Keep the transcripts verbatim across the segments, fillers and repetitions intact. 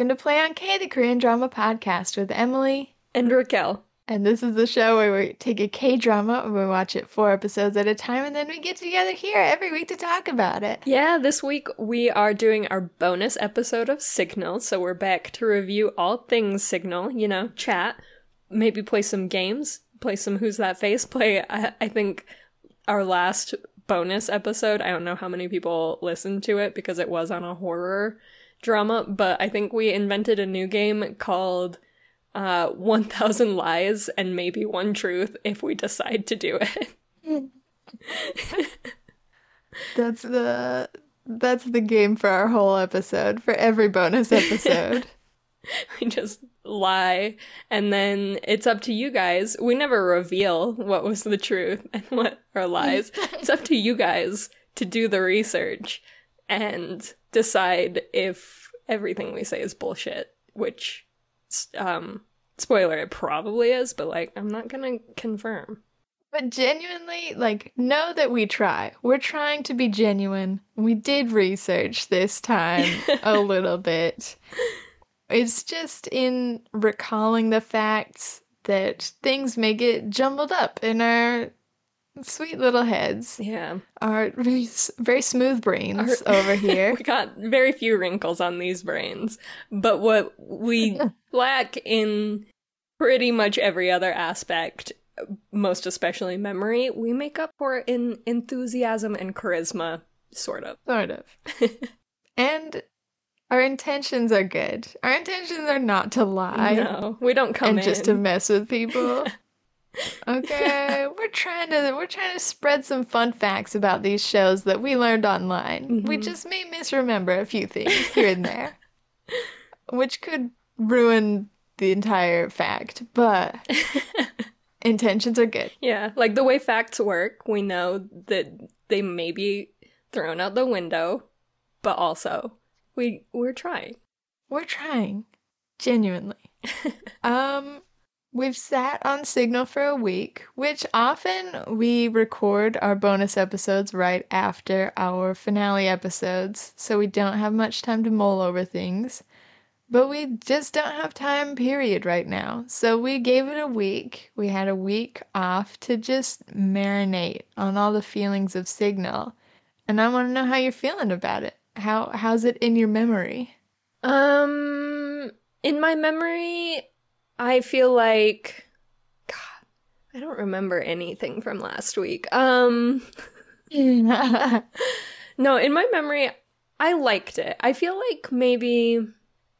welcome to Play on K, the Korean drama podcast with Emily and Raquel. And this is the show where we take a K-drama and we watch it four episodes at a time, and then we get together here every week to talk about it. Yeah, this week we are doing our bonus episode of Signal, so we're back to review all things Signal, you know, chat, maybe play some games, play some Who's That Face, play, I, I think, our last bonus episode. I don't know how many people listened to it because it was on a horror drama, but I think we invented a new game called Uh, one thousand lies and maybe one truth if we decide to do it. That's the that's the game for our whole episode, for every bonus episode. We just lie, and then it's up to you guys. We never reveal what was the truth and what are lies. It's up to you guys to do the research and decide if everything we say is bullshit, which... Um, spoiler, it probably is, but, like, I'm not gonna confirm. But genuinely, like, know that we try. We're trying to be genuine. We did research this time a little bit. It's just in recalling the facts that things may get jumbled up in our sweet little heads. Yeah. Our very smooth brains our, over here. We got very few wrinkles on these brains. But what we lack in pretty much every other aspect, most especially memory, we make up for in enthusiasm and charisma, sort of. Sort of. And our intentions are good. Our intentions are not to lie. No, we don't come and in. And just to mess with people. Okay, we're trying to we're trying to spread some fun facts about these shows that we learned online. Mm-hmm. We just may misremember a few things here and there, which could ruin the entire fact, but intentions are good. Yeah, like the way facts work, we know that they may be thrown out the window, but also we we're trying. We're trying, genuinely. um We've sat on Signal for a week, which often we record our bonus episodes right after our finale episodes, so we don't have much time to mull over things. But we just don't have time, period, right now. So we gave it a week. We had a week off to just marinate on all the feelings of Signal. And I want to know how you're feeling about it. How How's it in your memory? Um, in my memory... I feel like, God, I don't remember anything from last week. Um, no, in my memory, I liked it. I feel like maybe,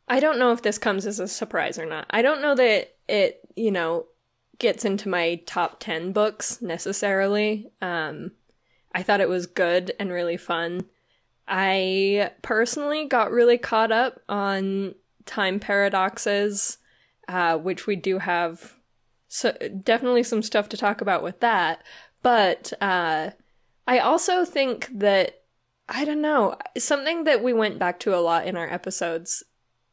I don't know if this comes as a surprise or not. I don't know that it, you know, gets into my top ten books necessarily. Um, I thought it was good and really fun. I personally got really caught up on time paradoxes. Uh, which we do have so definitely some stuff to talk about with that. But uh, I also think that, I don't know, something that we went back to a lot in our episodes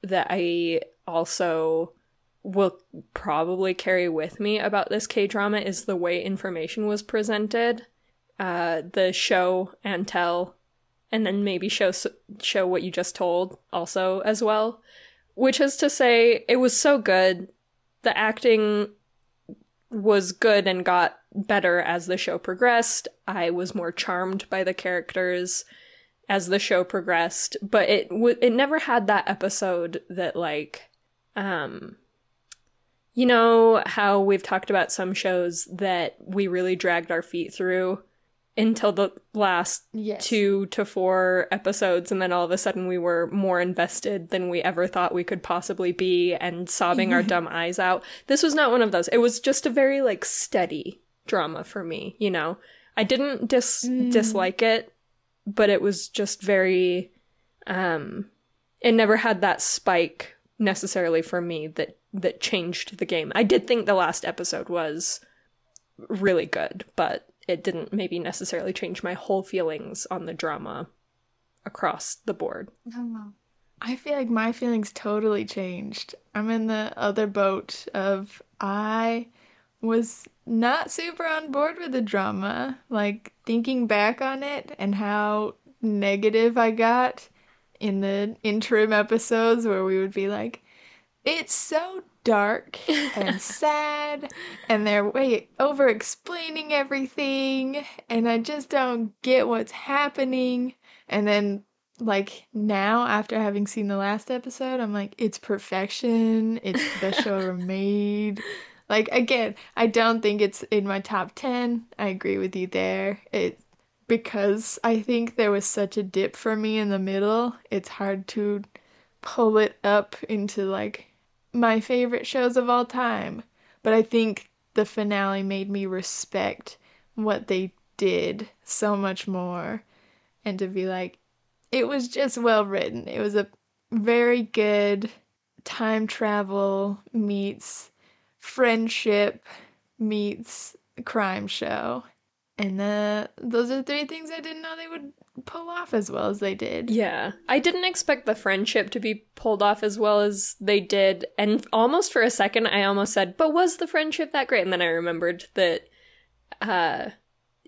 that I also will probably carry with me about this K-drama is the way information was presented. Uh, the show and tell, and then maybe show show what you just told also as well. Which is to say, it was so good. The acting was good and got better as the show progressed. I was more charmed by the characters as the show progressed. But it w- it never had that episode that, like, um, you know how we've talked about some shows that we really dragged our feet through until the last yes. two to four episodes, and then all of a sudden we were more invested than we ever thought we could possibly be and sobbing our dumb eyes out. This was not one of those. It was just a very, like, steady drama for me, you know? I didn't dis- mm. dislike it, but it was just very... Um, it never had that spike, necessarily, for me that that changed the game. I did think the last episode was really good, but... It didn't maybe necessarily change my whole feelings on the drama across the board. I don't know. I feel like my feelings totally changed. I'm in the other boat of I was not super on board with the drama. Like, thinking back on it and how negative I got, in the interim episodes where we would be like, it's so dark and sad, and they're way over explaining everything, and I just don't get what's happening. And then, like, now, after having seen the last episode, I'm like, it's perfection, it's the show remade. Like, again, I don't think it's in my top ten. I agree with you there. It, because I think there was such a dip for me in the middle, it's hard to pull it up into, like, my favorite shows of all time, but I think the finale made me respect what they did so much more, and to be like, it was just well written. It was a very good time travel meets friendship meets crime show, and uh, those are three things I didn't know they would pull off as well as they did. Yeah. I didn't expect the friendship to be pulled off as well as they did. And almost for a second, I almost said, but was the friendship that great? And then I remembered that uh,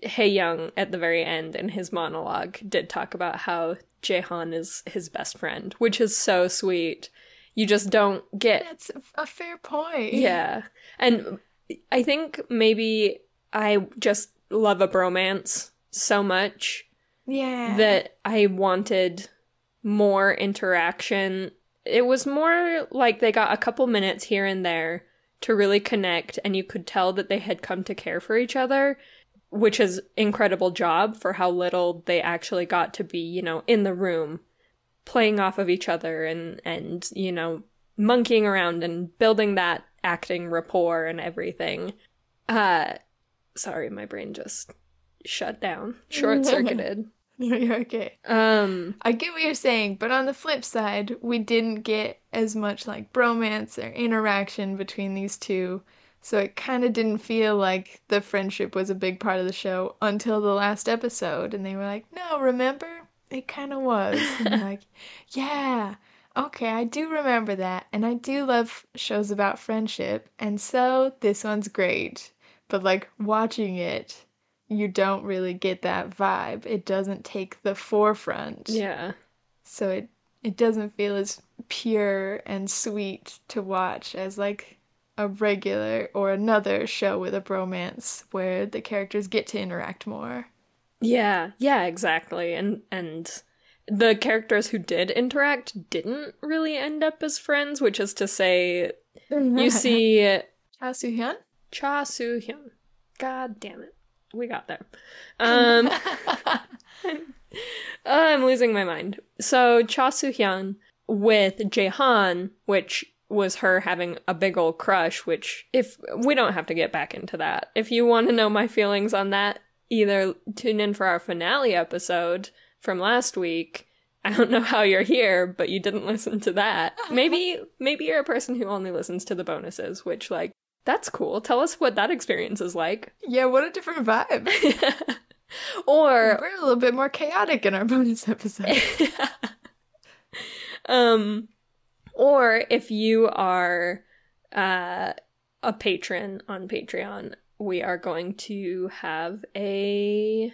Hae-young at the very end in his monologue did talk about how Jae Han is his best friend, which is so sweet. You just don't get... That's a fair point. Yeah. And I think maybe I just love a bromance so much. Yeah. That I wanted more interaction. It was more like they got a couple minutes here and there to really connect, and you could tell that they had come to care for each other, which is incredible job for how little they actually got to be, you know, in the room, playing off of each other and, and you know, monkeying around and building that acting rapport and everything. Uh, sorry, my brain just... shut down, short-circuited. You're okay. Um, I get what you're saying, but on the flip side, we didn't get as much like bromance or interaction between these two, so it kind of didn't feel like the friendship was a big part of the show until the last episode, and they were like, no, remember? It kind of was. And I'm like, yeah, okay, I do remember that, and I do love shows about friendship, and so this one's great, but like watching it, you don't really get that vibe. It doesn't take the forefront. Yeah. So it, it doesn't feel as pure and sweet to watch as, like, a regular or another show with a bromance where the characters get to interact more. Yeah. Yeah, exactly. And and the characters who did interact didn't really end up as friends, which is to say, you see... Cha Si-hyun? Cha Si-hyun. God damn it. We got there. Um, I'm losing my mind. So Cha Si-hyun with Jae Han, which was her having a big old crush, which if we don't have to get back into that. If you want to know my feelings on that, either tune in for our finale episode from last week. I don't know how you're here, but you didn't listen to that. Maybe, maybe you're a person who only listens to the bonuses, which, like, that's cool. Tell us what that experience is like. Yeah, what a different vibe. Yeah. Or... we're a little bit more chaotic in our bonus episode. Yeah. Um, or if you are uh, a patron on Patreon, we are going to have a...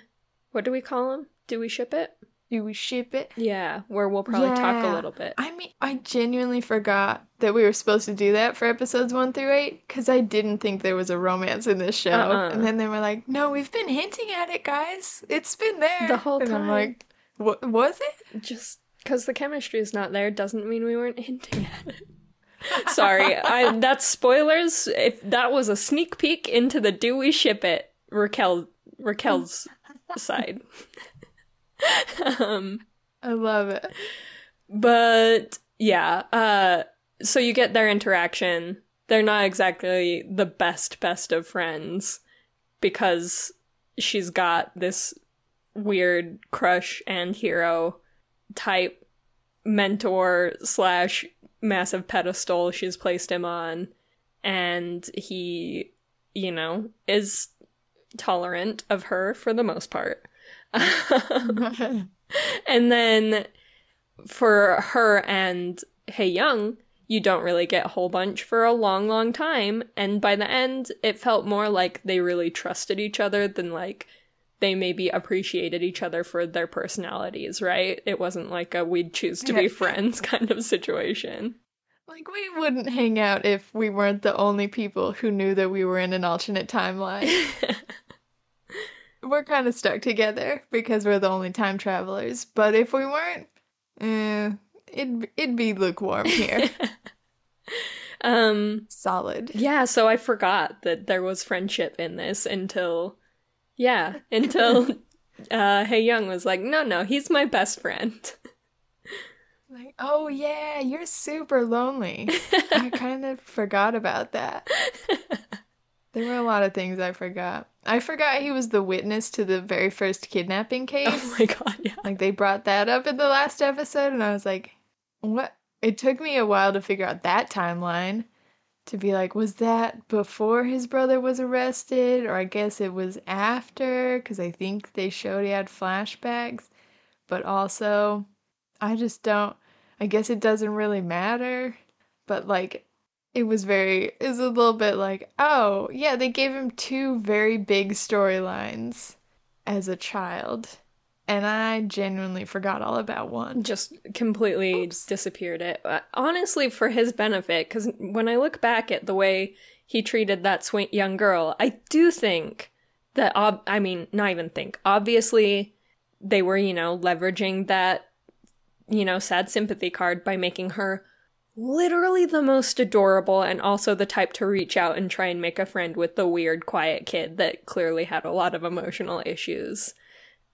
what do we call them? Do we ship it? Do we ship it? Yeah, where we'll probably yeah. talk a little bit. I mean, I genuinely forgot that we were supposed to do that for episodes one through eight, because I didn't think there was a romance in this show. Uh-uh. And then they were like, no, we've been hinting at it, guys. It's been there. The whole and time. I'm like, what was it? Just because the chemistry is not there doesn't mean we weren't hinting at it. Sorry, I, that's spoilers. If that was a sneak peek into the do we ship it, Raquel Raquel's side. um, I love it. But yeah, uh, so you get their interaction. They're not exactly the best best of friends because she's got this weird crush and hero type mentor slash massive pedestal she's placed him on, and he, you know, is tolerant of her for the most part. And then for her and Hae-young, you don't really get a whole bunch for a long, long time. And by the end, it felt more like they really trusted each other than like they maybe appreciated each other for their personalities, right? It wasn't like a we'd choose to be friends kind of situation. Like, we wouldn't hang out if we weren't the only people who knew that we were in an alternate timeline. We're kind of stuck together because we're the only time travelers. But if we weren't, eh, it'd, it'd be lukewarm here. um, Solid. Yeah, so I forgot that there was friendship in this until... Yeah, until uh, Hae-young was like, no, no, he's my best friend. Like, oh yeah, you're super lonely. I kind of forgot about that. There were a lot of things I forgot. I forgot he was the witness to the very first kidnapping case. Oh my god, yeah. Like, they brought that up in the last episode, and I was like, what? It took me a while to figure out that timeline. To be like, was that before his brother was arrested? Or I guess it was after, because I think they showed he had flashbacks. But also, I just don't, I guess it doesn't really matter. But, like, it was very, it was a little bit like, oh, yeah, they gave him two very big storylines as a child. And I genuinely forgot all about one. Just completely Oops. disappeared it. Honestly, for his benefit, because when I look back at the way he treated that sweet young girl, I do think that, ob- I mean, not even think. Obviously, they were, you know, leveraging that, you know, sad sympathy card by making her literally the most adorable and also the type to reach out and try and make a friend with the weird, quiet kid that clearly had a lot of emotional issues.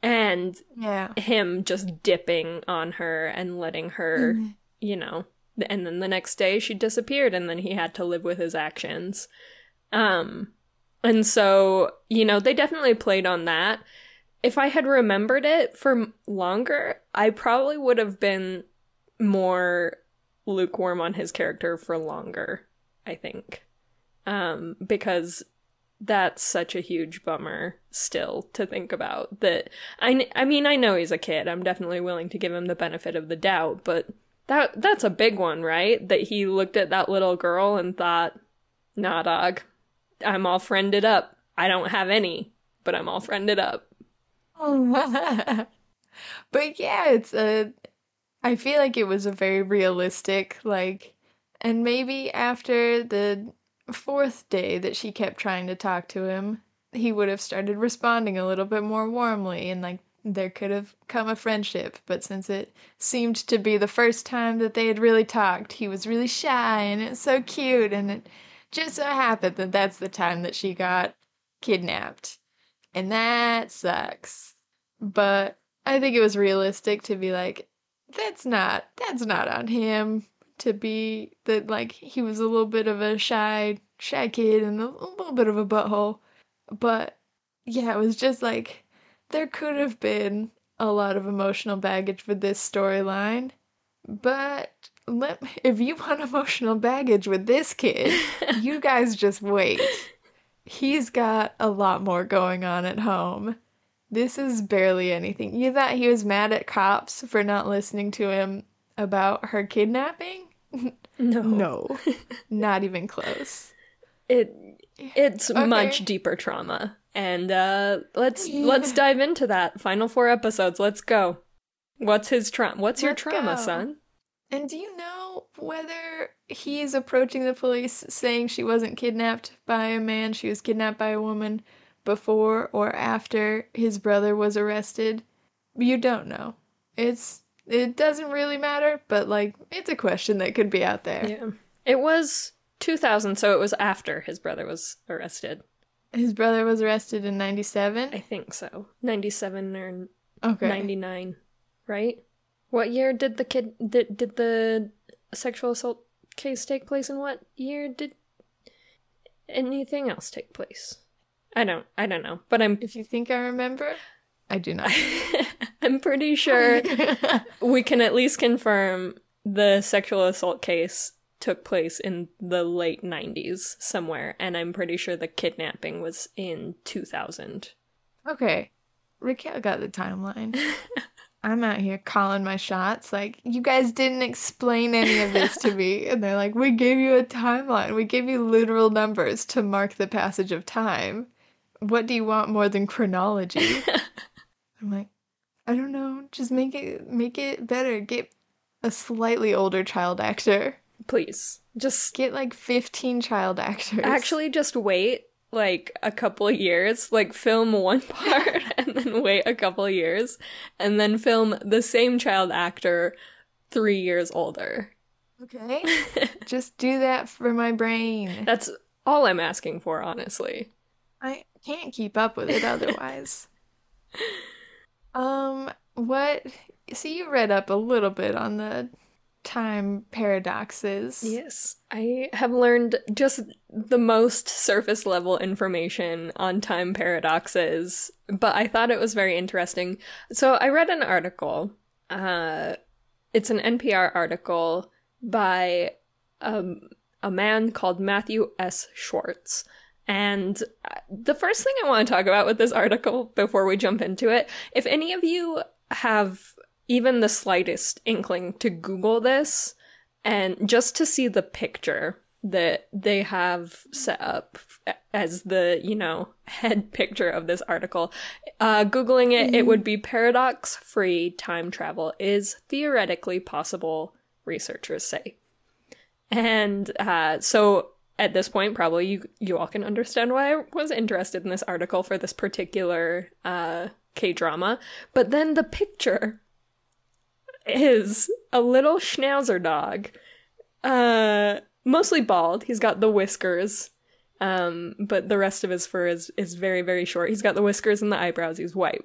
And yeah. him just dipping on her and letting her, mm-hmm. you know, and then the next day she disappeared and then he had to live with his actions. Um, and so, you know, they definitely played on that. If I had remembered it for longer, I probably would have been more lukewarm on his character for longer, I think. Um, because... That's such a huge bummer still to think about. That I, I mean, I know he's a kid. I'm definitely willing to give him the benefit of the doubt, but that that's a big one, right? That he looked at that little girl and thought, nah, dog, I'm all friended up. I don't have any, but I'm all friended up. But yeah, it's a, I feel like it was a very realistic, like, and maybe after the fourth day that she kept trying to talk to him, he would have started responding a little bit more warmly, and like there could have come a friendship. But since it seemed to be the first time that they had really talked, he was really shy, and it's so cute. And it just so happened that that's the time that she got kidnapped, and that sucks. But I think it was realistic to be like, that's not that's not on him. To be that, like, he was a little bit of a shy, shy kid and a little bit of a butthole. But, yeah, it was just, like, there could have been a lot of emotional baggage with this storyline. But let me, if you want emotional baggage with this kid, you guys just wait. He's got a lot more going on at home. This is barely anything. You thought he was mad at cops for not listening to him about her kidnapping? No. No. Not even close. It it's okay. Much deeper trauma. And uh let's yeah. let's dive into that. Final four episodes. Let's go. What's his trauma? What's let's your trauma, go. son? And do you know whether he's approaching the police saying she wasn't kidnapped by a man, she was kidnapped by a woman before or after his brother was arrested? You don't know. It's It doesn't really matter, but, like, it's a question that could be out there. Yeah. It was two thousand, so it was after his brother was arrested. His brother was arrested in ninety-seven? I think so. ninety-seven or okay. ninety-nine, right? What year did the kid did, did the sexual assault case take place, and what year did anything else take place? I don't I don't know, but I'm If you think I remember, I do not. I'm pretty sure we can at least confirm the sexual assault case took place in the late nineties somewhere, and I'm pretty sure the kidnapping was in two thousand. Okay. Raquel got the timeline. I'm out here calling my shots, like, you guys didn't explain any of this to me. And they're like, we gave you a timeline. We gave you literal numbers to mark the passage of time. what do you want more than chronology? I'm like, I don't know. Just make it make it better. Get a slightly older child actor. Please. Just get like fifteen child actors. Actually, just wait like a couple of years. Like film one part and then wait a couple of years. And then film the same child actor three years older. Okay. Just do that for my brain. That's all I'm asking for, honestly. I can't keep up with it otherwise. Um, what... See, you read up a little bit on the time paradoxes. Yes. I have learned just the most surface-level information on time paradoxes, but I thought it was very interesting. So I read an article. Uh, it's an N P R article by um, a man called Matthew S. Schwartz. And the first thing I want to talk about with this article before we jump into it, if any of you have even the slightest inkling to Google this, and just to see the picture that they have set up as the, you know, head picture of this article, uh, Googling it, it would be paradox-free time travel is theoretically possible, researchers say. And uh, so... At this point, probably you you all can understand why I was interested in this article for this particular uh, K-drama. But then the picture is a little schnauzer dog, uh, mostly bald. He's got the whiskers, um, but the rest of his fur is, is very, very short. He's got the whiskers and the eyebrows. He's white.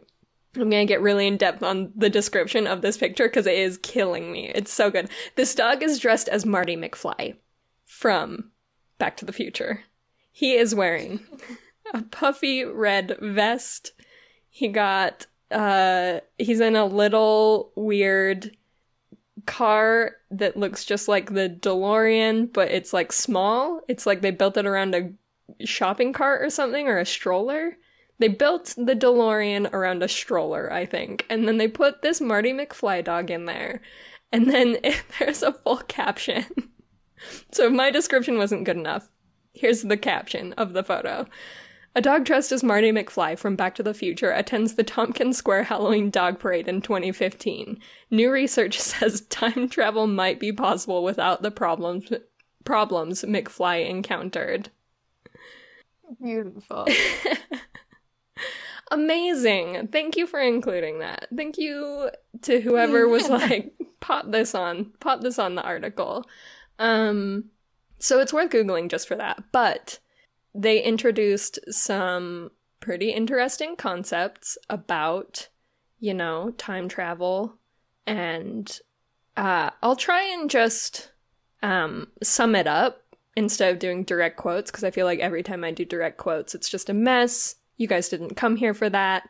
I'm going to get really in-depth on the description of this picture because it is killing me. It's so good. This dog is dressed as Marty McFly from... Back to the Future. He is wearing a puffy red vest. He got, uh, he's in a little weird car that looks just like the DeLorean, but it's like small. It's like they built it around a shopping cart or something, or a stroller. They built the DeLorean around a stroller, I think. And then they put this Marty McFly dog in there. And then it, there's a full caption. So if my description wasn't good enough, here's the caption of the photo. A dog dressed as Marty McFly from Back to the Future attends the Tompkins Square Halloween Dog Parade in twenty fifteen. New research says time travel might be possible without the problems problems McFly encountered. Beautiful. Amazing. Thank you for including that. Thank you to whoever was like, pop this on, pop this on the article. Um, so it's worth Googling just for that, but they introduced some pretty interesting concepts about, you know, time travel, and, uh, I'll try and just, um, sum it up instead of doing direct quotes, because I feel like every time I do direct quotes, it's just a mess. You guys didn't come here for that.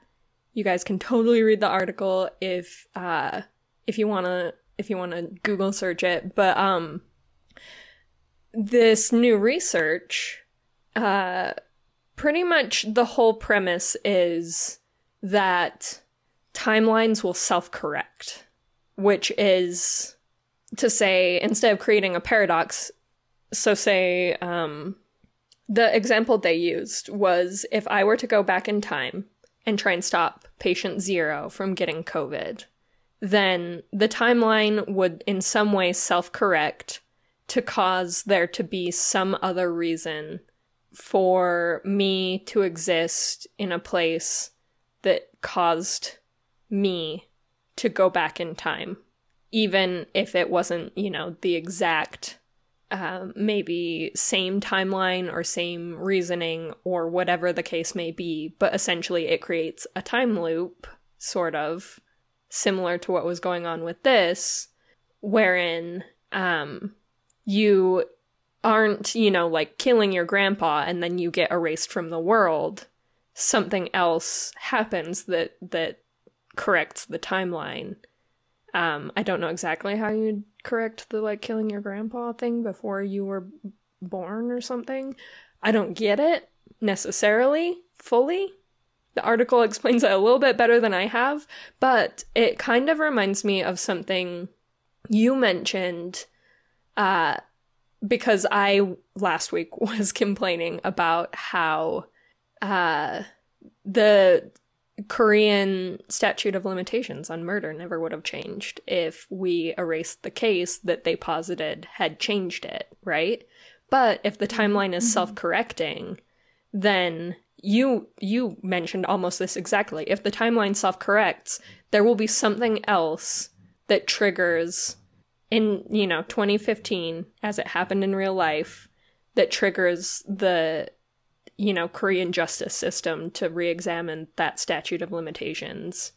You guys can totally read the article if, uh, if you want to, if you want to Google search it, but, um... This new research, uh, pretty much the whole premise is that timelines will self-correct, which is to say, instead of creating a paradox, so say, um, the example they used was if I were to go back in time and try and stop patient zero from getting COVID, then the timeline would in some way self-correct to cause there to be some other reason for me to exist in a place that caused me to go back in time, even if it wasn't, you know, the exact, uh, maybe same timeline or same reasoning or whatever the case may be, but essentially it creates a time loop, sort of, similar to what was going on with this, wherein, um... you aren't, you know, like killing your grandpa and then you get erased from the world. Something else happens that that corrects the timeline. Um, I don't know exactly how you'd correct the like killing your grandpa thing before you were born or something. I don't get it necessarily fully. The article explains it a little bit better than I have, but it kind of reminds me of something you mentioned. Uh, because I last week was complaining about how, uh, the Korean statute of limitations on murder never would have changed if we erased the case that they posited had changed it, right? But if the timeline is mm-hmm. self-correcting, then you you mentioned almost this exactly. If the timeline self-corrects, there will be something else that triggers in, you know, twenty fifteen, as it happened in real life, that triggers the, you know, Korean justice system to re-examine that statute of limitations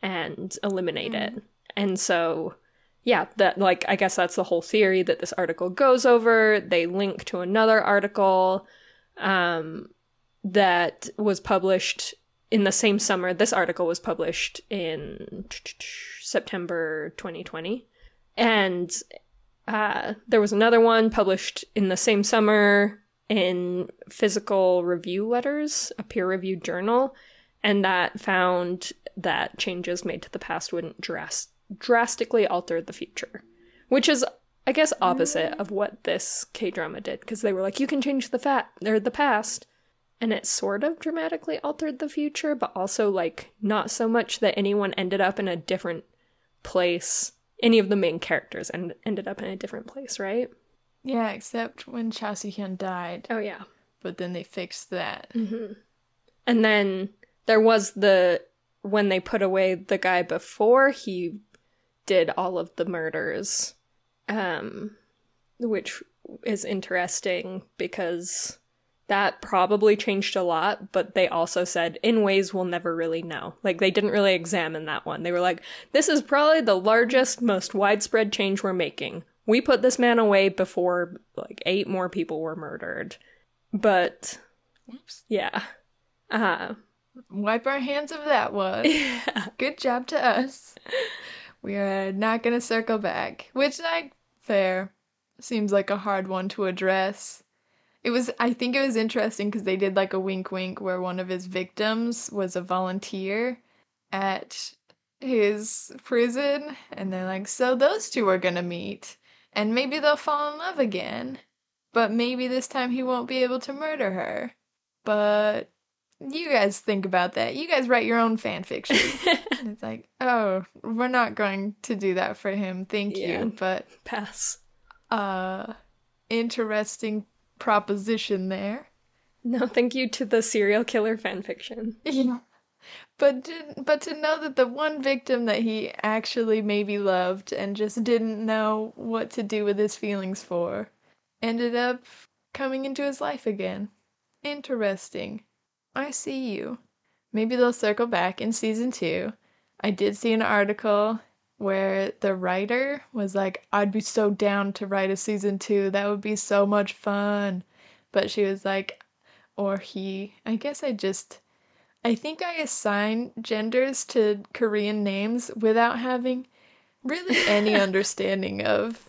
and eliminate mm-hmm. it. And so, yeah, that, like, I guess that's the whole theory that this article goes over. They link to another article um, that was published in the same summer. This article was published in September twenty twenty. And uh, there was another one published in the same summer in Physical Review Letters, a peer-reviewed journal. And that found that changes made to the past wouldn't dress. drastically altered the future, which is, I guess, opposite of what this K-drama did, because they were like, you can change the fat or the past, and it sort of dramatically altered the future, but also, like, not so much that anyone ended up in a different place. Any of the main characters and ended up in a different place, right? Yeah, except when Cha Si-hyun died. Oh yeah, but then they fixed that. Mm-hmm. And then there was the when they put away the guy before he did all of the murders, um, which is interesting because that probably changed a lot, but they also said, in ways we'll never really know. Like, they didn't really examine that one. They were like, this is probably the largest, most widespread change we're making. We put this man away before, like, eight more people were murdered. But, oops. Yeah. Uh, wipe our hands of that one. Yeah. Good job to us. We are not going to circle back, which, like, fair. Seems like a hard one to address. It was, I think it was interesting because they did, like, a wink-wink where one of his victims was a volunteer at his prison. And they're like, so those two are going to meet. And maybe they'll fall in love again. But maybe this time he won't be able to murder her. But you guys think about that. You guys write your own fan fiction. It's like, oh, we're not going to do that for him. Thank yeah, you. But pass. Uh, interesting proposition there. No, thank you to the serial killer fan fiction. Yeah. But, did, but to know that the one victim that he actually maybe loved and just didn't know what to do with his feelings for ended up coming into his life again. Interesting. I see you. Maybe they'll circle back in season two. I did see an article where the writer was like, I'd be so down to write a season two. That would be so much fun. But she was like, or he, I guess I just, I think I assign genders to Korean names without having really any understanding of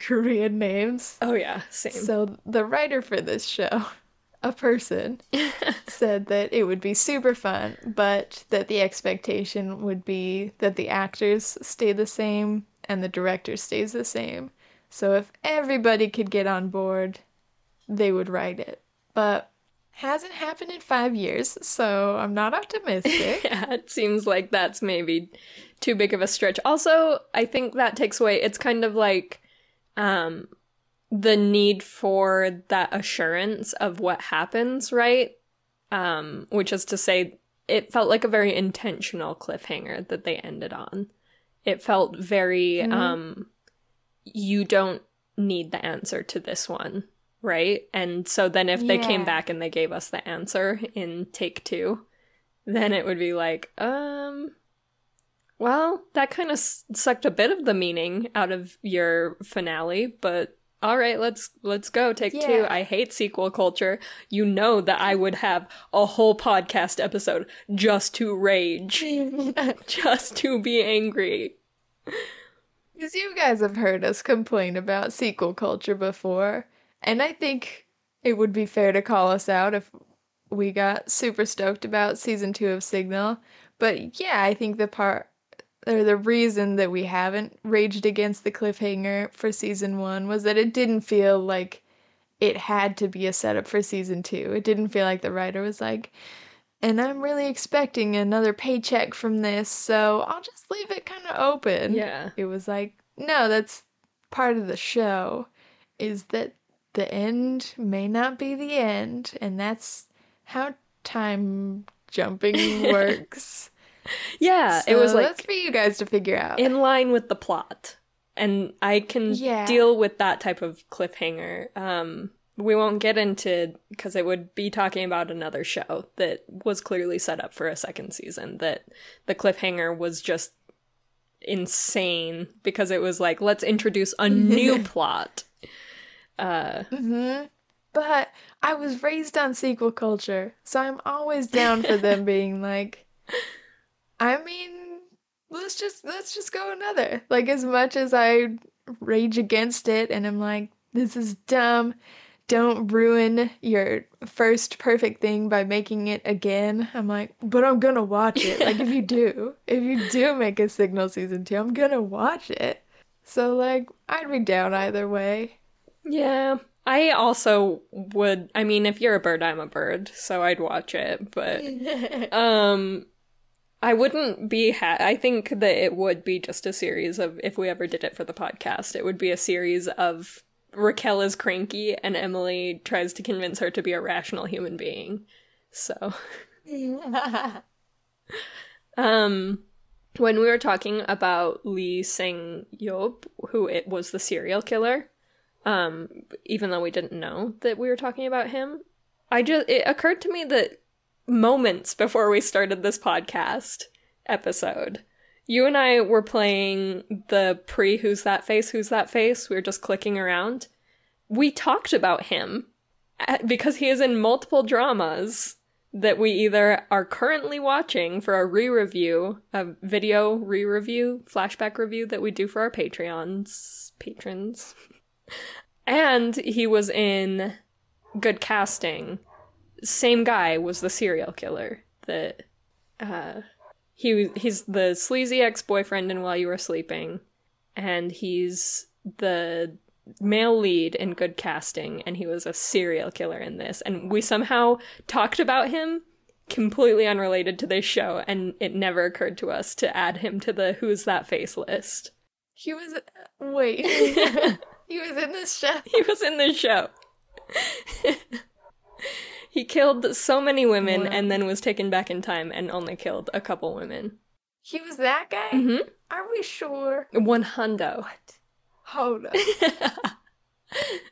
Korean names. Oh yeah, same. So the writer for this show, a person, said that it would be super fun, but that the expectation would be that the actors stay the same and the director stays the same. So if everybody could get on board, they would write it. But hasn't happened in five years, so I'm not optimistic. Yeah, it seems like that's maybe too big of a stretch. Also, I think that takes away, it's kind of like, um... the need for that assurance of what happens, right? Um, which is to say, it felt like a very intentional cliffhanger that they ended on. It felt very, mm-hmm. um, you don't need the answer to this one, right? And so then if yeah. they came back and they gave us the answer in take two, then it would be like, um... well, that kind of sucked a bit of the meaning out of your finale, but all right, let's let's go. Take yeah. two. I hate sequel culture. You know that I would have a whole podcast episode just to rage, just to be angry. Because you guys have heard us complain about sequel culture before, and I think it would be fair to call us out if we got super stoked about season two of Signal. But yeah, I think the part. Or the reason that we haven't raged against the cliffhanger for season one was that it didn't feel like it had to be a setup for season two. It didn't feel like the writer was like, And I'm really expecting another paycheck from this, so I'll just leave it kind of open. Yeah. It was like, no, that's part of the show, is that the end may not be the end, and that's how time jumping works. Yeah, so it was like... that's for you guys to figure out. In line with the plot. And I can yeah. deal with that type of cliffhanger. Um, we won't get into, because it would be talking about another show that was clearly set up for a second season, that the cliffhanger was just insane because it was like, let's introduce a new plot. Uh, mm-hmm. But I was raised on sequel culture, so I'm always down for them being like, I mean... Let's just let's just go another. Like, as much as I rage against it and I'm like, this is dumb, don't ruin your first perfect thing by making it again. I'm like, but I'm gonna watch it. Like, if you do, if you do make a Signal season two, I'm gonna watch it. So, like, I'd be down either way. Yeah. I also would, I mean, if you're a bird, I'm a bird, so I'd watch it, but... um. I wouldn't be, ha- I think that it would be just a series of, if we ever did it for the podcast, it would be a series of Raquel is cranky and Emily tries to convince her to be a rational human being. So. um, when we were talking about Lee Sang-yeob, who it was the serial killer, um, even though we didn't know that we were talking about him, I just, it occurred to me that moments before we started this podcast episode, you and I were playing the pre Who's That Face, Who's That Face. We were just clicking around. We talked about him because he is in multiple dramas that we either are currently watching for a re-review, a video re-review, flashback review that we do for our Patreons, patrons. And he was in Good Casting. Same guy was the serial killer that uh he he's the sleazy ex-boyfriend in While You Were Sleeping, and he's the male lead in Good Casting, and he was a serial killer in this, and we somehow talked about him completely unrelated to this show, and it never occurred to us to add him to the Who's That Face list. He was wait he was in this show he was in this show He killed so many women wow. and then was taken back in time and only killed a couple women. He was that guy? Mm-hmm. Are we sure? One hundo. What? Hold up.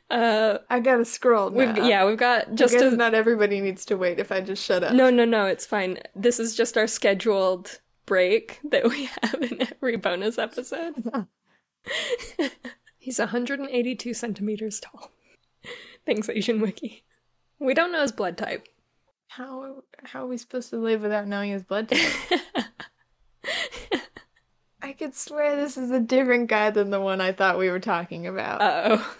uh, I gotta scroll now. We've, yeah, we've got just a... not everybody needs to wait if I just shut up. No, no, no, it's fine. This is just our scheduled break that we have in every bonus episode. He's one hundred eighty-two centimeters tall. Thanks, Asian Wiki. We don't know his blood type. How how are we supposed to live without knowing his blood type? I could swear this is a different guy than the one I thought we were talking about. Uh-oh.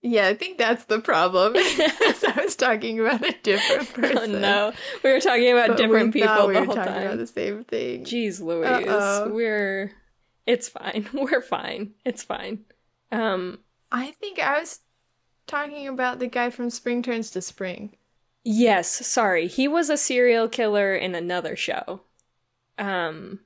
Yeah, I think that's the problem. I was talking about a different person. Oh, no. We were talking about but different we people we the whole time. We were talking about the same thing. Jeez Louise. Uh-oh. We're... It's fine. We're fine. It's fine. Um, I think I was... talking about the guy from Spring Turns to Spring. Yes, sorry. He was a serial killer in another show. Um.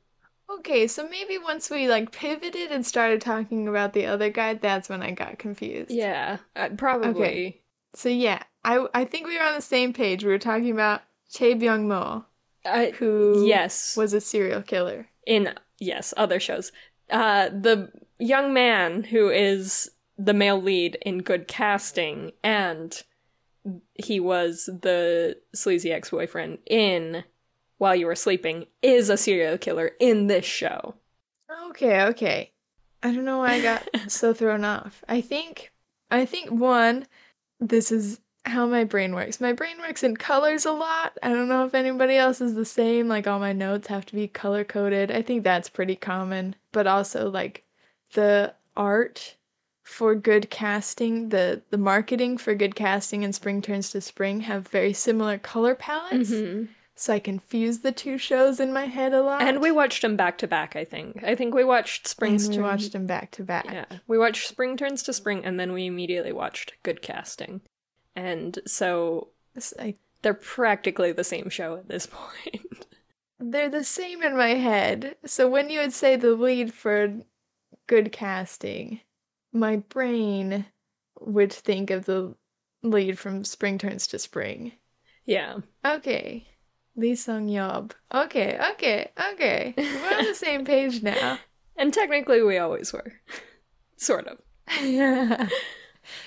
Okay, so maybe once we, like, pivoted and started talking about the other guy, that's when I got confused. Yeah, uh, probably. Okay. So, yeah, I I think we were on the same page. We were talking about Chae Byung-mo, uh, who yes. was a serial killer. In, yes, other shows. Uh, the young man who is... the male lead in Good Casting, and he was the sleazy ex-boyfriend in While You Were Sleeping, is a serial killer in this show. Okay, okay. I don't know why I got so thrown off. I think, I think one, this is how my brain works. My brain works in colors a lot. I don't know if anybody else is the same. Like, all my notes have to be color-coded. I think that's pretty common. But also, like, the art... for Good Casting, the, the marketing for Good Casting and Spring Turns to Spring have very similar color palettes, mm-hmm. so I confuse the two shows in my head a lot. And we watched them back to back, I think. I think we watched Spring... And we Turn- watched them back to back. Yeah, we watched Spring Turns to Spring, and then we immediately watched Good Casting. And so... It's like, They're practically the same show at this point. They're the same in my head. So when you would say the lead for Good Casting, my brain would think of the lead from Spring Turns to Spring. Yeah. Okay. Lee Sang-yeob. Okay, okay, okay. We're on the same page now. And technically we always were. Sort of. Yeah.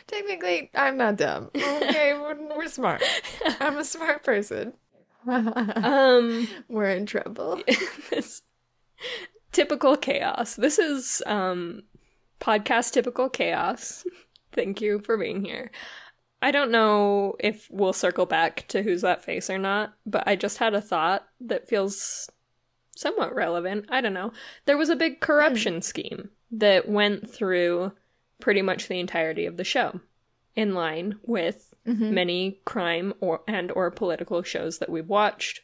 Technically, I'm not dumb. Okay, we're, we're smart. I'm a smart person. um, We're in trouble. This typical chaos. This is um, podcast typical chaos. Thank you for being here. I don't know if we'll circle back to Who's That Face or not, but I just had a thought that feels somewhat relevant. I don't know. There was a big corruption mm. scheme that went through pretty much the entirety of the show, in line with mm-hmm. many crime or and or political shows that we've watched.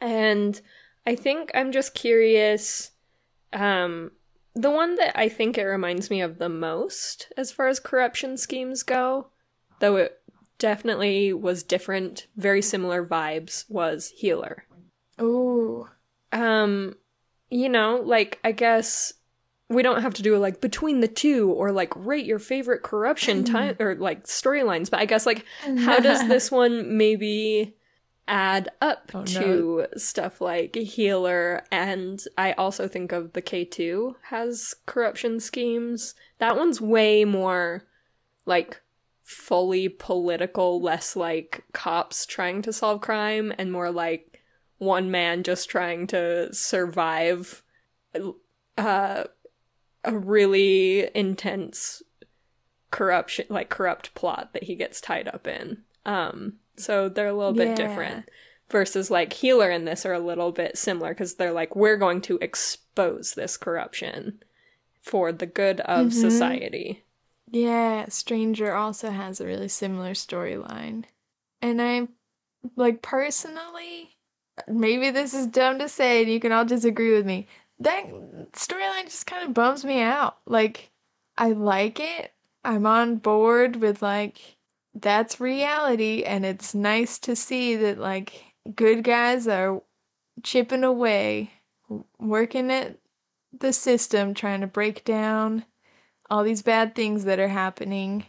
And I think I'm just curious, um, the one that I think it reminds me of the most as far as corruption schemes go, though it definitely was different, very similar vibes, was Healer. Ooh. Um, you know, like, I guess we don't have to do, like, between the two or, like, rate your favorite corruption time or, like, storylines. But I guess, like, how does this one maybe add up oh, to no. stuff like Healer? And I also think of the K two has corruption schemes. That one's way more, like, fully political, less, like, cops trying to solve crime and more, like, one man just trying to survive uh, a really intense corruption, like corrupt plot that he gets tied up in. Um, so they're a little yeah. bit different versus like Healer and this are a little bit similar because they're like, we're going to expose this corruption for the good of mm-hmm. society. Yeah, Stranger also has a really similar storyline. And I, like, personally, maybe this is dumb to say and you can all disagree with me, that storyline just kind of bums me out. Like, I like it. I'm on board with, like, that's reality, and it's nice to see that, like, good guys are chipping away, working at the system, trying to break down all these bad things that are happening.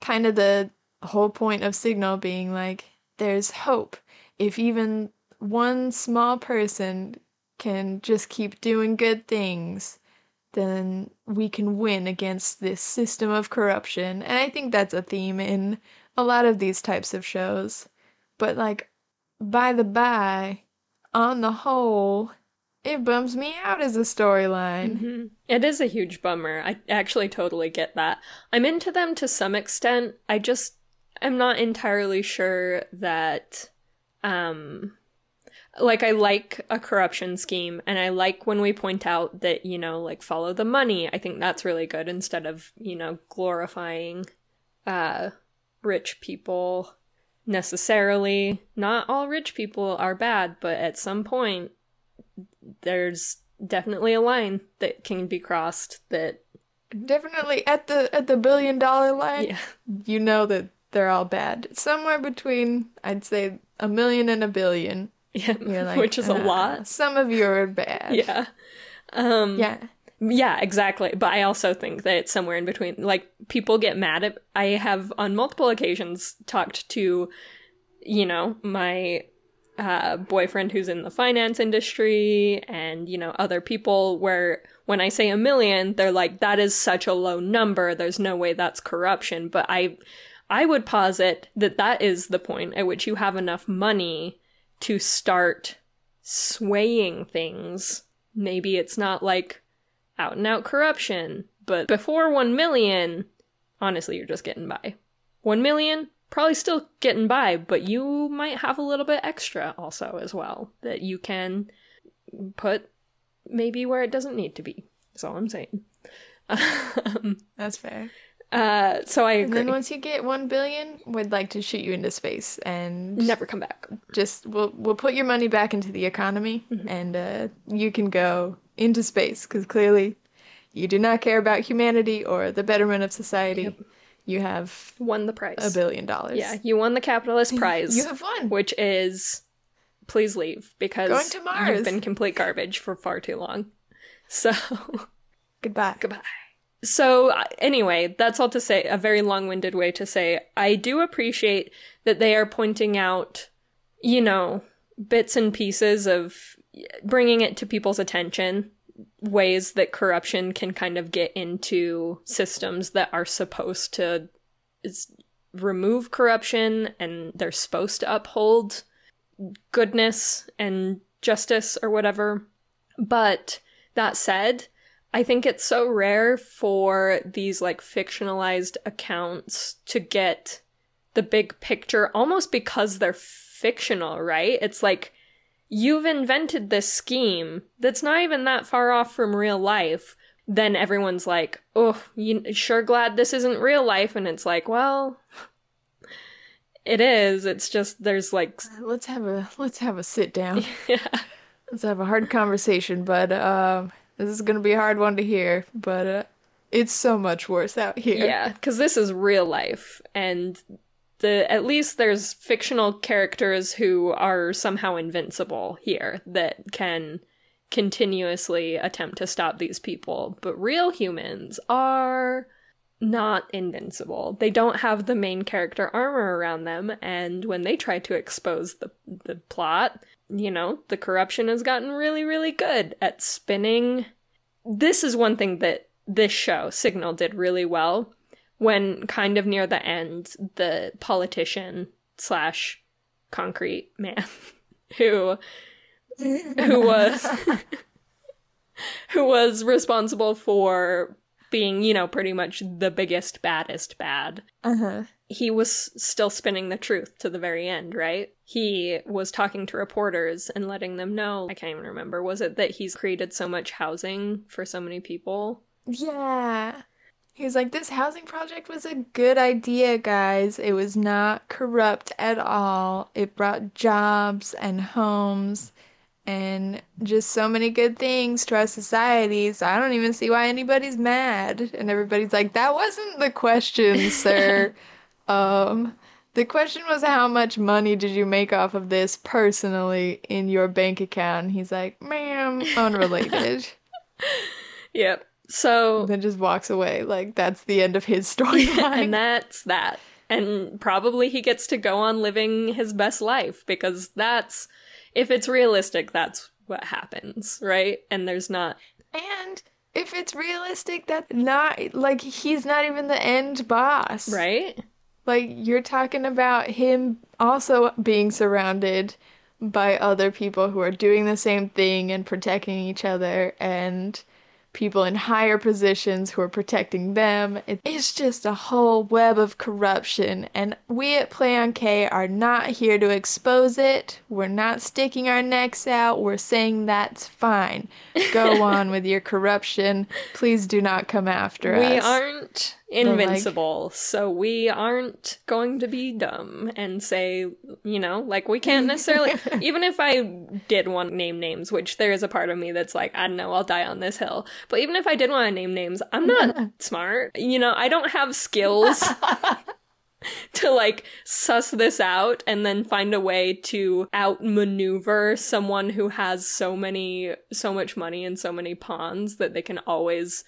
Kind of the whole point of Signal being, like, there's hope. If even one small person can just keep doing good things, then we can win against this system of corruption. And I think that's a theme in a lot of these types of shows. But, like, by the by, on the whole, it bums me out as a storyline. Mm-hmm. It is a huge bummer. I actually totally get that. I'm into them to some extent. I just, I'm not entirely sure that, um, like, I like a corruption scheme, and I like when we point out that, you know, like, follow the money. I think that's really good instead of, you know, glorifying uh, rich people necessarily. Not all rich people are bad, but at some point, there's definitely a line that can be crossed that definitely at the at the billion dollar line yeah. you know that they're all bad. Somewhere between I'd say a million and a billion. Yeah. You're like, which is uh, a lot. Some of you are bad. Yeah. Um Yeah. Yeah, exactly. But I also think that it's somewhere in between. Like, people get mad at I have on multiple occasions talked to, you know, my Uh, boyfriend who's in the finance industry and, you know, other people where when I say a million, they're like, that is such a low number. There's no way that's corruption. But I, I would posit that that is the point at which you have enough money to start swaying things. Maybe it's not like out and out corruption, but before one million, honestly, you're just getting by. One million, probably still getting by, but you might have a little bit extra also as well that you can put maybe where it doesn't need to be. That's all I'm saying. Um, That's fair. Uh, so I agree. And then once you get one billion, we'd like to shoot you into space and never come back. Just we'll we'll put your money back into the economy, mm-hmm. and uh, you can go into space because clearly you do not care about humanity or the betterment of society. Yep. you have won the prize. A billion dollars. Yeah, you won the capitalist prize. You have won. Which is, please leave, because going to Mars. You've been complete garbage for far too long. So. Goodbye. Goodbye. So anyway, that's all to say, a very long-winded way to say, I do appreciate that they are pointing out, you know, bits and pieces of bringing it to people's attention, ways that corruption can kind of get into systems that are supposed to remove corruption, and they're supposed to uphold goodness and justice or whatever. But that said, I think it's so rare for these, like, fictionalized accounts to get the big picture, almost because they're fictional, right? It's like, you've invented this scheme that's not even that far off from real life. Then everyone's like, oh, you sure glad this isn't real life. And it's like, well, it is. It's just, there's like... Uh, let's have a, let's have a sit down. Yeah. Let's have a hard conversation, but... um. This is going to be a hard one to hear, but uh, it's so much worse out here. Yeah, because this is real life, and the at least there's fictional characters who are somehow invincible here that can continuously attempt to stop these people. But real humans are not invincible. They don't have the main character armor around them, and when they try to expose the the plot... You know, the corruption has gotten really, really good at spinning. This is one thing that this show, Signal, did really well. When kind of near the end, the politician slash concrete man who who was who was responsible for being, you know, pretty much the biggest, baddest bad. Uh-huh. He was still spinning the truth to the very end, right? He was talking to reporters and letting them know, I can't even remember, was it that he's created so much housing for so many people? Yeah. He was like, this housing project was a good idea, guys. It was not corrupt at all. It brought jobs and homes and just so many good things to our society, so I don't even see why anybody's mad. And everybody's like, that wasn't the question, sir. Um, the question was, how much money did you make off of this personally in your bank account? And he's like, ma'am, unrelated. Yep. So... And then just walks away. Like, that's the end of his storyline. And that's that. And probably he gets to go on living his best life, because that's... If it's realistic, that's what happens, right? And there's not... And if it's realistic, that's not... Like, he's not even the end boss. Right? Like, you're talking about him also being surrounded by other people who are doing the same thing and protecting each other, and people in higher positions who are protecting them. It's just a whole web of corruption, and we at Play on K are not here to expose it. We're not sticking our necks out. We're saying that's fine. Go on with your corruption. Please do not come after we us. We aren't invincible, like, so we aren't going to be dumb and say, you know, like, we can't necessarily... Even if I did want to name names, which there is a part of me that's like, I don't know, I'll die on this hill. But even if I did want to name names, I'm not yeah. smart. You know, I don't have skills to, like, suss this out and then find a way to outmaneuver someone who has so many, so much money and so many pawns that they can always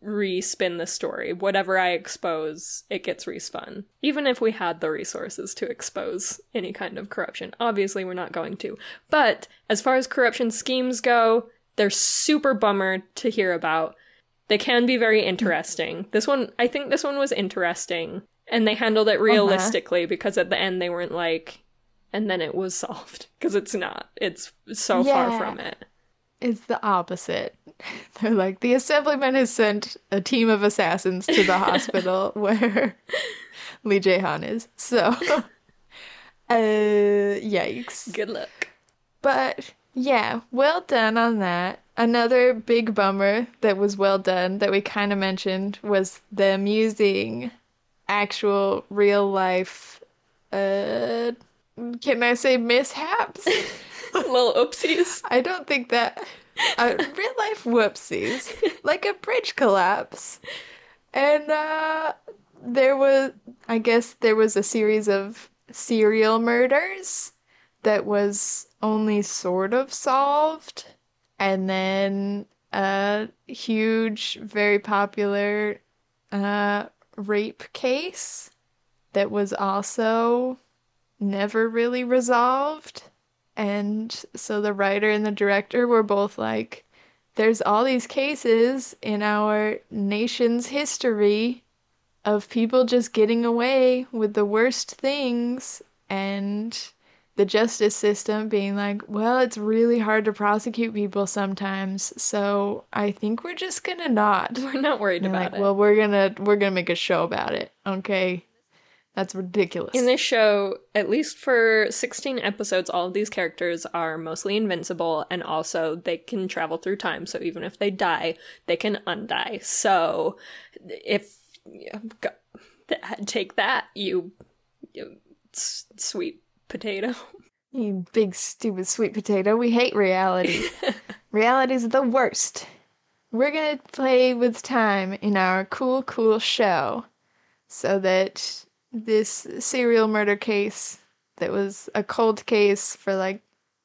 re-spin the story. Whatever I expose, it gets respun. Even if we had the resources to expose any kind of corruption. Obviously, we're not going to. But as far as corruption schemes go... They're super bummer to hear about. They can be very interesting. This one, I think this one was interesting. And they handled it realistically uh-huh. because at the end they weren't like, and then it was solved. Because it's not. It's so yeah. far from it. It's the opposite. They're like, the assemblyman has sent a team of assassins to the hospital where Lee Jae Han is. So, uh, yikes. Good luck. But... Yeah, well done on that. Another big bummer that was well done that we kind of mentioned was them using actual real life, uh, can I say mishaps? Little oopsies. I don't think that, uh, real life whoopsies, like a bridge collapse and uh, there was, I guess there was a series of serial murders that was only sort of solved. And then a huge, very popular uh, rape case that was also never really resolved. And so the writer and the director were both like, there's all these cases in our nation's history of people just getting away with the worst things, and the justice system being like, well, it's really hard to prosecute people sometimes, so I think we're just gonna not. We're not worried about like, it. Well, we're gonna we're gonna make a show about it, okay? That's ridiculous. In this show, at least for sixteen episodes, all of these characters are mostly invincible, and also they can travel through time, so even if they die, they can undie. So if... Go, take that, you, you s- sweet potato. You big, stupid sweet potato. We hate reality. Reality's the worst. We're gonna play with time in our cool, cool show so that this serial murder case that was a cold case for like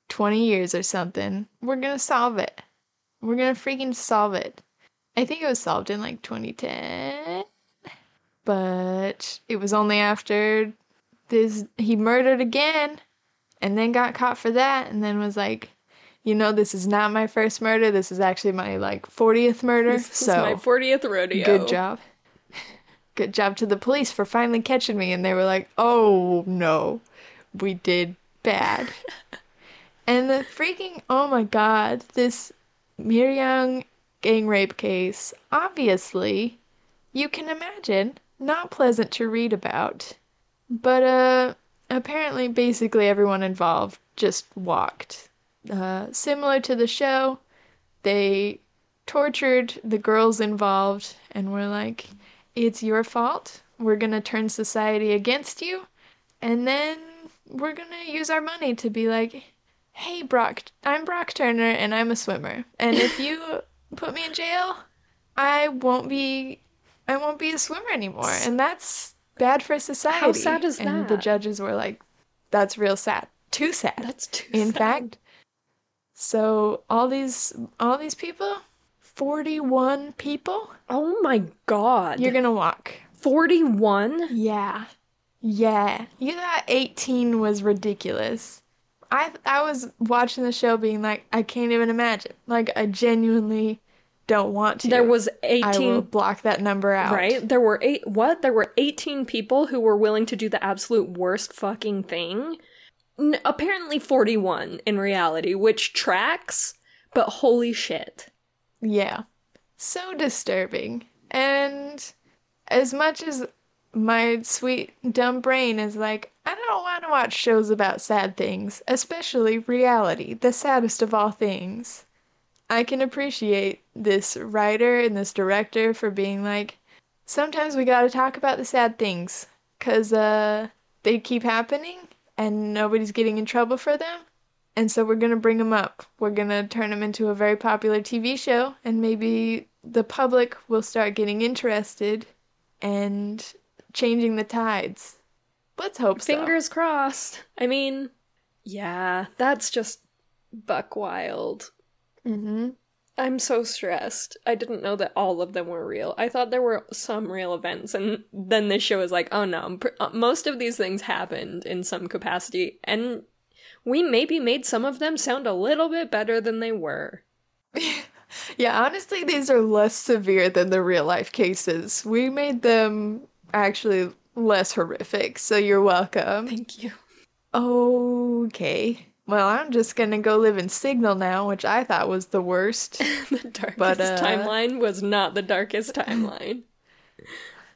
twenty years or something, we're gonna solve it. We're gonna freaking solve it. I think it was solved in like twenty ten. But it was only after this, he murdered again and then got caught for that, and then was like, you know, this is not my first murder. This is actually my, like, fortieth murder. This so, is my fortieth rodeo. Good job. Good job to the police for finally catching me. And they were like, oh, no, we did bad. And the freaking, oh, my God, this Miryang gang rape case, obviously... You can imagine, not pleasant to read about, but uh, apparently basically everyone involved just walked. Uh, similar to the show, they tortured the girls involved and were like, it's your fault, we're going to turn society against you, and then we're going to use our money to be like, hey Brock, I'm Brock Turner and I'm a swimmer, and if you put me in jail, I won't be... I won't be a swimmer anymore, and that's bad for society. How sad is that? And the judges were like, that's real sad. Too sad. That's too sad. In fact, so all these all these people, forty-one people. Oh my God. You're going to walk. forty-one? Yeah. Yeah. You thought eighteen was ridiculous. I I was watching the show being like, I can't even imagine. Like, I genuinely... don't want to. There was eighteen. I will block that number out. Right? There were eight. What? There were eighteen people who were willing to do the absolute worst fucking thing. N- apparently forty-one in reality, which tracks, but holy shit. Yeah. So disturbing. And as much as my sweet dumb brain is like, I don't want to watch shows about sad things, especially reality, the saddest of all things. I can appreciate this writer and this director for being like, sometimes we gotta talk about the sad things, because uh, they keep happening, and nobody's getting in trouble for them, and so we're gonna bring them up. We're gonna turn them into a very popular T V show, and maybe the public will start getting interested and changing the tides. Let's hope so. Fingers crossed. I mean, yeah, that's just buck wild. Mm-hmm. I'm so stressed. I didn't know that all of them were real. I thought there were some real events, and then this show is like, oh no, pr- most of these things happened in some capacity, and we maybe made some of them sound a little bit better than they were. Yeah, honestly, these are less severe than the real life cases. We made them actually less horrific, so you're welcome. Thank you. Okay. Well, I'm just gonna go live in Signal now, which I thought was the worst. The darkest but, uh, timeline was not the darkest timeline.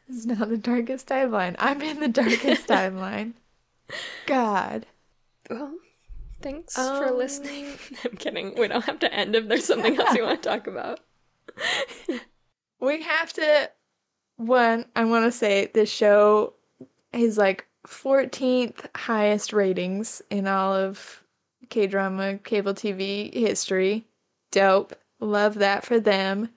It's not the darkest timeline. I'm in the darkest timeline. God. Well, thanks um, for listening. I'm kidding. We don't have to end if there's something else you want to talk about. We have to... One, I want to say this show is like fourteenth highest ratings in all of... K-drama, cable T V history. Dope. Love that for them.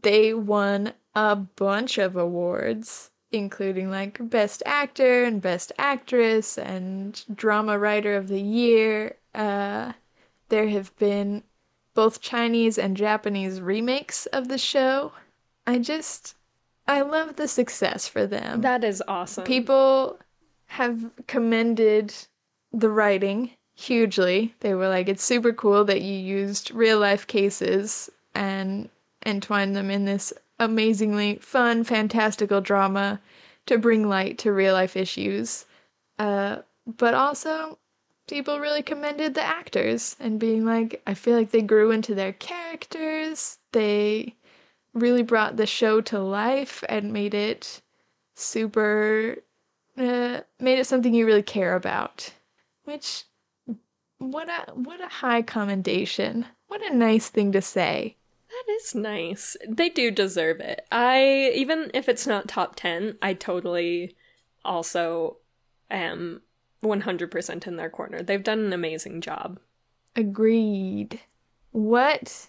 They won a bunch of awards, including like Best Actor and Best Actress and Drama Writer of the Year. Uh, there have been both Chinese and Japanese remakes of the show. I just, I love the success for them. That is awesome. People have commended the writing hugely. They were like, it's super cool that you used real life cases and entwined them in this amazingly fun, fantastical drama to bring light to real life issues. Uh, but also, people really commended the actors and being like, I feel like they grew into their characters. They really brought the show to life and made it super, uh, made it something you really care about. Which, what a, what a high commendation. What a nice thing to say. That is nice. They do deserve it. I, even if it's not top ten, I totally also am one hundred percent in their corner. They've done an amazing job. Agreed. What,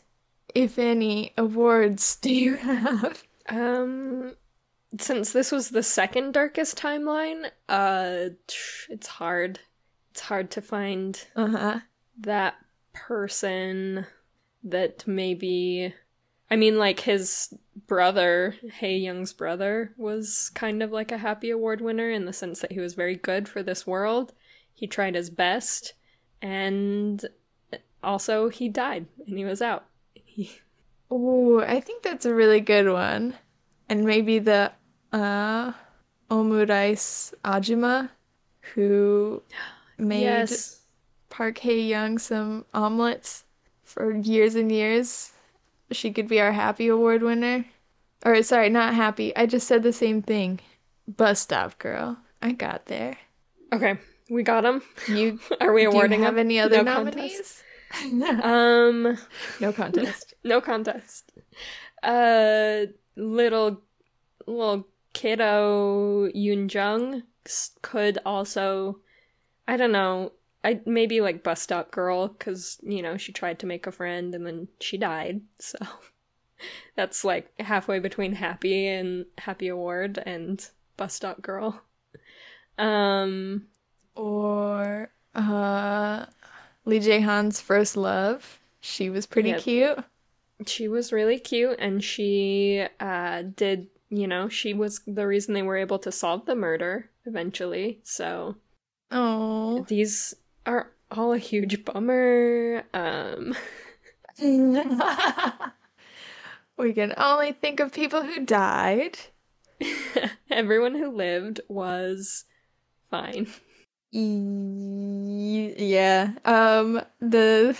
if any, awards do you have? Um, since this was the second darkest timeline, uh, it's hard. It's hard to find uh-huh. that person that maybe, I mean, like, his brother, Hae-young's brother, was kind of like a Happy Award winner in the sense that he was very good for this world. He tried his best, and also he died, and he was out. Oh, I think that's a really good one. And maybe the uh, Omurice Ajima, who made yes. Park Hae-young some omelets for years and years. She could be our Happy Award winner. Or, sorry, not Happy. I just said the same thing. Bus Stop Girl. I got there. Okay, we got them. You, Are we awarding them? Do you have them? any other no nominees? um, No contest. No contest. Uh, little, little kiddo Yoon Jung could also, I don't know, I maybe like Bus Stop Girl, because, you know, she tried to make a friend and then she died, so that's like halfway between Happy and Happy Award and Bus Stop Girl. Um, or uh, Lee Jae Han's First Love. She was pretty yeah, cute. She was really cute, and she uh, did, you know, she was the reason they were able to solve the murder eventually, so. Oh. These are all a huge bummer. Um, we can only think of people who died. Everyone who lived was fine. Yeah. Um. The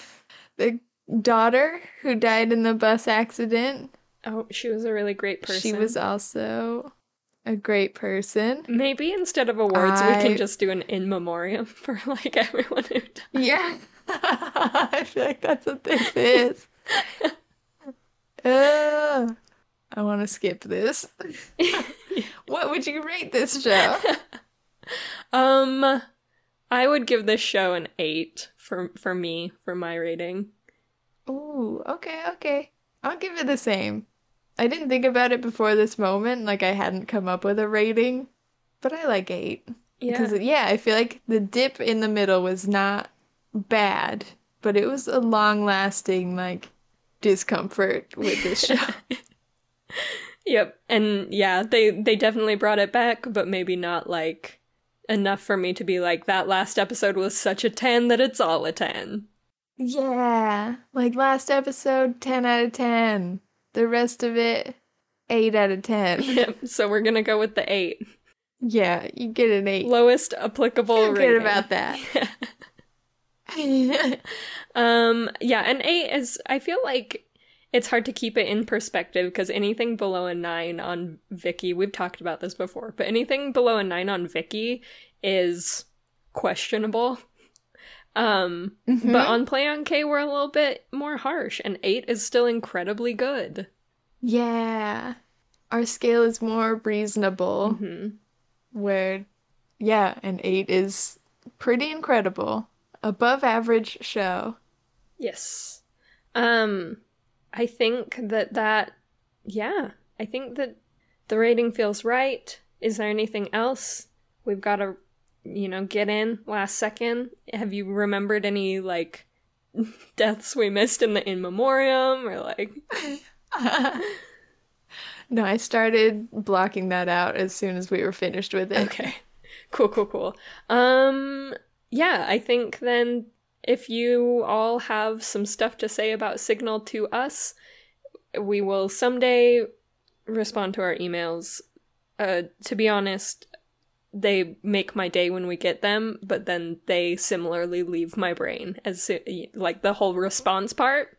the daughter who died in the bus accident. Oh, she was a really great person. She was also a great person. Maybe instead of awards, I... we can just do an in memoriam for, like, everyone who died. Yeah. I feel like that's what this is. uh, I want to skip this. What would you rate this show? Um, I would give this show an eight for, for me, for my rating. Ooh, okay, okay. I'll give it the same. I didn't think about it before this moment, like I hadn't come up with a rating, but I like eight. Yeah. Because, yeah, I feel like the dip in the middle was not bad, but it was a long-lasting, like, discomfort with this show. Yep, and yeah, they, they definitely brought it back, but maybe not, like, enough for me to be like, that last episode was such a ten that it's all a ten. Yeah, like, last episode, ten out of ten. The rest of it, eight out of ten. Yep, so we're going to go with the eight. Yeah, you get an eight. Lowest applicable rating. Forget about that. Yeah. um, yeah, an eight is, I feel like it's hard to keep it in perspective, because anything below a nine on Vicky, we've talked about this before, but anything below a nine on Vicky is questionable. Um, mm-hmm. But on Play on K, we're a little bit more harsh, and eight is still incredibly good. Yeah. Our scale is more reasonable, mm-hmm. where, yeah, an eight is pretty incredible. Above average show. Yes. Um, I think that that, yeah, I think that the rating feels right. Is there anything else? We've got to, you know, get in last second. Have you remembered any, like, deaths we missed in the in memoriam or, like... No, I started blocking that out as soon as we were finished with it. Okay. Cool, cool, cool. Um, yeah, I think then if you all have some stuff to say about Signal to us, we will someday respond to our emails. Uh, to be honest, they make my day when we get them, but then they similarly leave my brain. As so- like the whole response part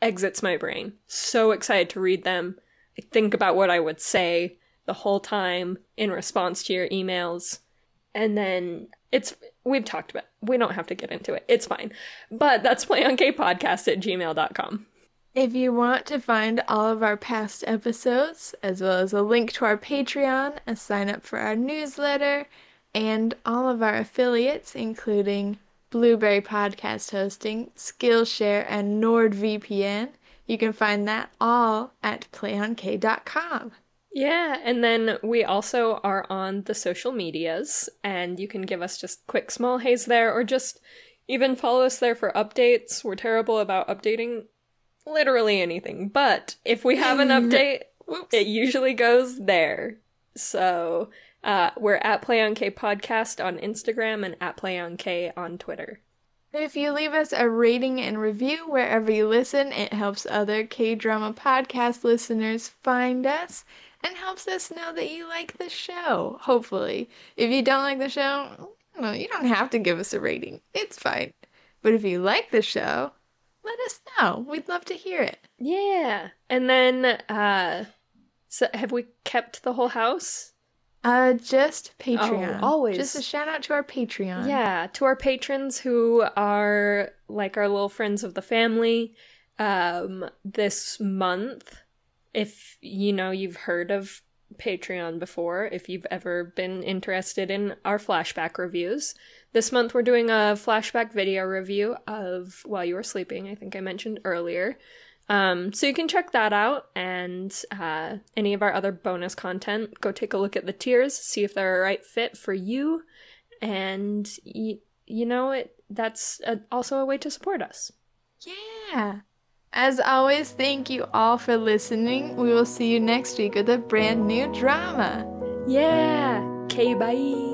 exits my brain. So excited to read them. I think about what I would say the whole time in response to your emails. And then it's, we've talked about, we don't have to get into it. It's fine. But that's play on k podcast at gmail dot com. If you want to find all of our past episodes, as well as a link to our Patreon, a sign up for our newsletter, and all of our affiliates, including Blueberry Podcast Hosting, Skillshare, and NordVPN, you can find that all at play on k dot com. Yeah, and then we also are on the social medias, and you can give us just quick small haze there, or just even follow us there for updates. We're terrible about updating literally anything, but if we have an update, it usually goes there. So uh, we're at PlayOnK Podcast on Instagram and at PlayOnK on Twitter. If you leave us a rating and review wherever you listen, it helps other K-drama podcast listeners find us and helps us know that you like the show, hopefully. If you don't like the show, well, you don't have to give us a rating. It's fine. But if you like the show, let us know. We'd love to hear it. Yeah. And then, uh, so have we kept the whole house? Uh, just Patreon. Oh, always. Just a shout out to our Patreon. Yeah, to our patrons who are like our little friends of the family. Um, this month, if you know you've heard of Patreon before, if you've ever been interested in our flashback reviews, this month we're doing a flashback video review of While You Were Sleeping, I think I mentioned earlier. Um, so you can check that out, and uh, any of our other bonus content. Go take a look at the tiers, see if they're a right fit for you, and y- you know it. That's a- also a way to support us. Yeah. As always, thank you all for listening. We will see you next week with a brand new drama. Yeah. Okay, bye.